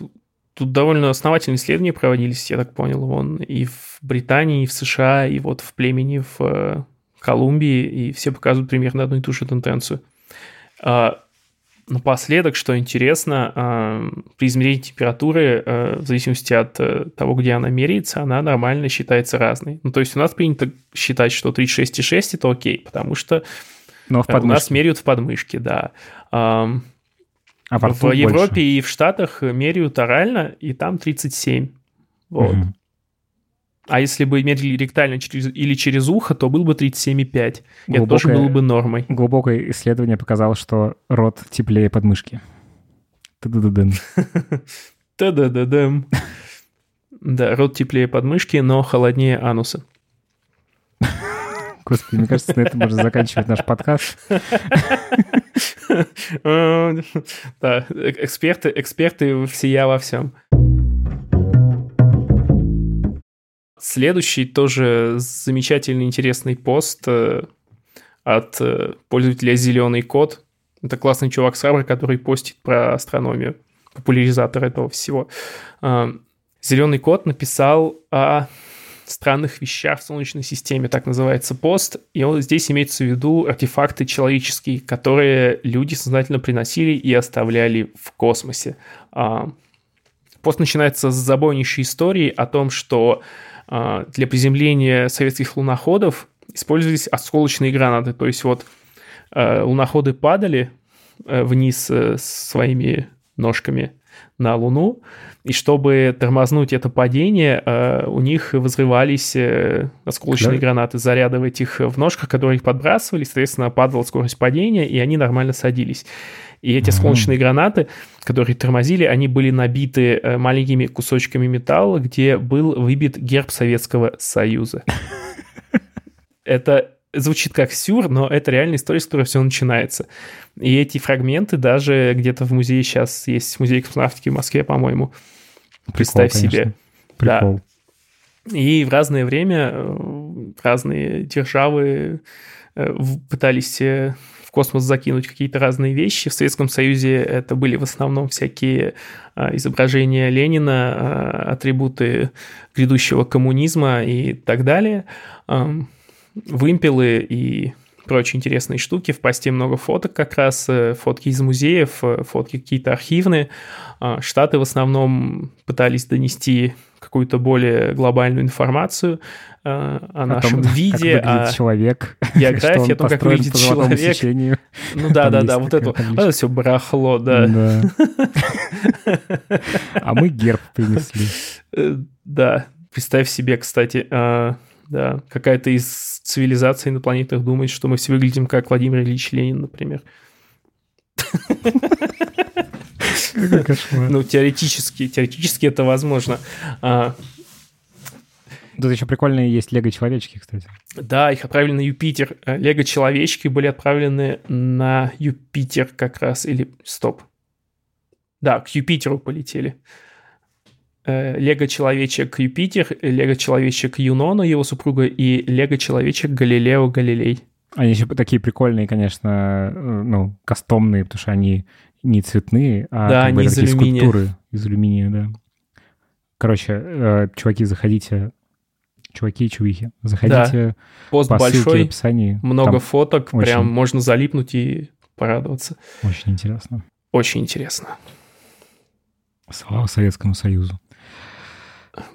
тут довольно основательные исследования проводились, я так понял, вон и в Британии, и в США, и вот в племени, в Колумбии, и все показывают примерно одну и ту же тенденцию. Напоследок, что интересно, при измерении температуры, в зависимости от того, где она меряется, она нормально считается разной. Ну то есть у нас принято считать, что тридцать шесть целых шесть это окей, потому что... Но в подмышке. У нас меряют в подмышке, да. А в Европе больше. И в Штатах меряют орально, и там тридцать семь. Вот. Угу. А если бы мерили ректально через, или через ухо, то был бы тридцать семь целых пять. Глубокое, это тоже было бы нормой. Глубокое исследование показало, что рот теплее подмышки. Та-да-да-дын. Та-да-да-дам. Да, рот теплее подмышки, но холоднее ануса. Господи, мне кажется, на этом можно заканчивать наш подкаст. Да, эксперты, эксперты всея во всем. Следующий тоже замечательный, интересный пост от пользователя «Зеленый кот». Это классный чувак с Хабра, который постит про астрономию, популяризатор этого всего. «Зеленый кот» написал о странных вещах в Солнечной системе, так называется пост, и он, здесь имеется в виду артефакты человеческие, которые люди сознательно приносили и оставляли в космосе. Пост начинается с забойнейшей истории о том, что для приземления советских луноходов использовались осколочные гранаты, то есть вот луноходы падали вниз своими ножками на Луну, и чтобы тормознуть это падение, у них взрывались осколочные да. гранаты, зарядывать их в ножках, которые их подбрасывали, соответственно, падала скорость падения, и они нормально садились. И эти осколочные mm-hmm. гранаты, которые тормозили, они были набиты маленькими кусочками металла, где был выбит герб Советского Союза. Это звучит как сюр, но это реальная история, с которой все начинается. И эти фрагменты даже где-то в музее сейчас есть, музей космонавтики в Москве, по-моему. Прикол, представь конечно. Себе. Прикол. Да. И в разное время разные державы пытались в космос закинуть какие-то разные вещи. В Советском Союзе это были в основном всякие изображения Ленина, атрибуты грядущего коммунизма и так далее. Вымпелы и прочие интересные штуки. В посте много фоток как раз, фотки из музеев, фотки какие-то архивные. Штаты в основном пытались донести какую-то более глобальную информацию о, о нашем том, виде, о человек, географии, о том, как выглядит человек. Ну да-да-да, вот это, это все барахло, да. да. А мы герб принесли. Да, представь себе, кстати... Да, какая-то из цивилизаций инопланетных думает, что мы все выглядим как Владимир Ильич Ленин, например. Какой кошмар. Ну, теоретически, теоретически это возможно. Тут еще прикольные есть лего-человечки, кстати. Да, их отправили на Юпитер. Лего-человечки были отправлены на Юпитер как раз. Или, стоп. Да, к Юпитеру полетели. Лего-человечек Юпитер, Лего-человечек Юнона, его супруга, и Лего-человечек Галилео Галилей. Они еще такие прикольные, конечно, ну, кастомные, потому что они не цветные, а да, они из алюминия. Скульптуры из алюминия, да. Короче, чуваки, заходите, чуваки и чувихи, заходите да. Пост по большой, ссылке в описании. Много там фоток, очень... прям можно залипнуть и порадоваться. Очень интересно. Очень интересно. Слава Советскому Союзу.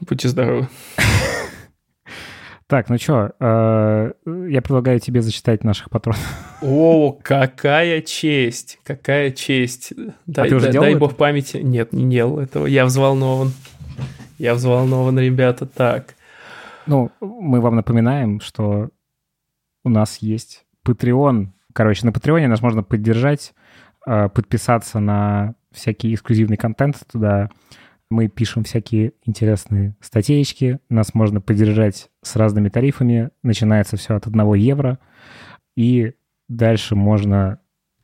Будьте здоровы. Так, ну что, я предлагаю тебе зачитать наших патронов. О, какая честь, какая честь. Дай, а дай, дай бог памяти. Нет, не делал этого. Я взволнован. Я взволнован, ребята. Так. Ну, мы вам напоминаем, что у нас есть Патреон. Короче, на Патреоне нас можно поддержать, подписаться на всякий эксклюзивный контент туда. Мы пишем всякие интересные статейки, нас можно поддержать с разными тарифами, начинается все от одного евро, и дальше можно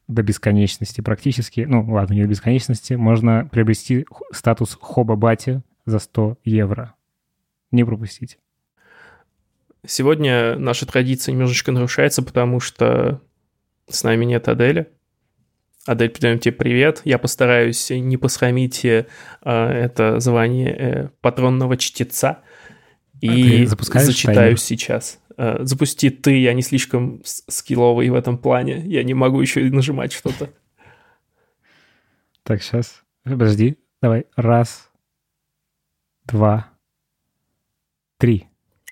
до бесконечности практически, ну ладно, не до бесконечности, можно приобрести статус Хоба Бати за сто евро. Не пропустите. Сегодня наша традиция немножечко нарушается, потому что с нами нет Аделя. Адель, передаем тебе привет. Я постараюсь не посрамить э, это звание э, патронного чтеца. И зачитаю таймер сейчас. Э, запусти ты, я не слишком скилловый в этом плане. Я не могу еще и нажимать что-то. Так, сейчас. Подожди. Давай. Раз, два, три.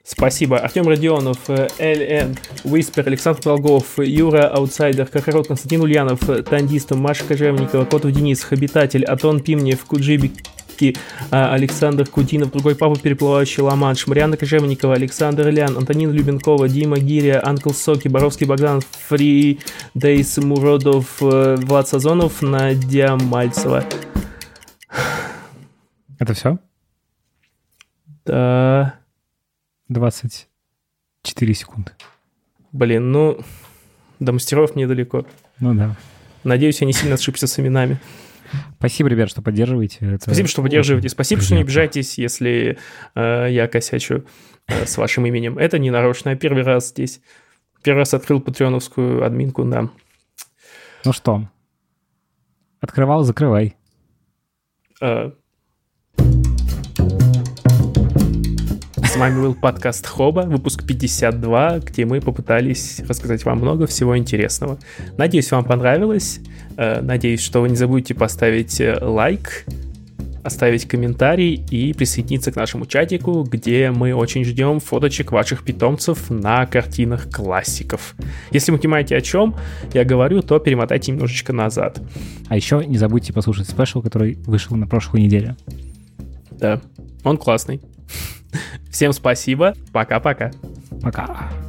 Спасибо. Артем Родионов, ЛН, Уиспер, Александр Долгов, Юра Аутсайдер, Кокорот, Константин Ульянов, Тандиста, Маша Кожевникова, Котов Денис, Хабитатель, Атон Пимнев, Куджибики, Александр Кудинов, Другой Папа, Переплывающий Ла-Манш, Марианна Кожевникова, Александр Лян, Антонина Любенкова, Дима Гиря, Анкл Соки, Боровский Богдан, Фри Дейс Муродов, Влад Сазонов, Надя Мальцева. Это все? Да. двадцать четыре секунды. Блин, ну, до мастеров недалеко. Ну да. Надеюсь, я не сильно ошибся с именами. Спасибо, ребят, что поддерживаете. Это... Спасибо, что поддерживаете. Спасибо, Приятно. Что не обижайтесь, если э, я косячу э, с вашим именем. Это не нарочно. Я первый раз здесь. Первый раз открыл патреоновскую админку, да. Ну что? Открывал, закрывай. Э... С вами был подкаст Хоба, выпуск пятьдесят два, где мы попытались рассказать вам много всего интересного. Надеюсь, вам понравилось. Надеюсь, что вы не забудете поставить лайк, оставить комментарий и присоединиться к нашему чатику, где мы очень ждем фоточек ваших питомцев на картинах классиков. Если вы понимаете, о чем я говорю, то перемотайте немножечко назад. А еще не забудьте послушать спешл, который вышел на прошлой неделе. Да, он классный. Всем спасибо. Пока-пока. Пока.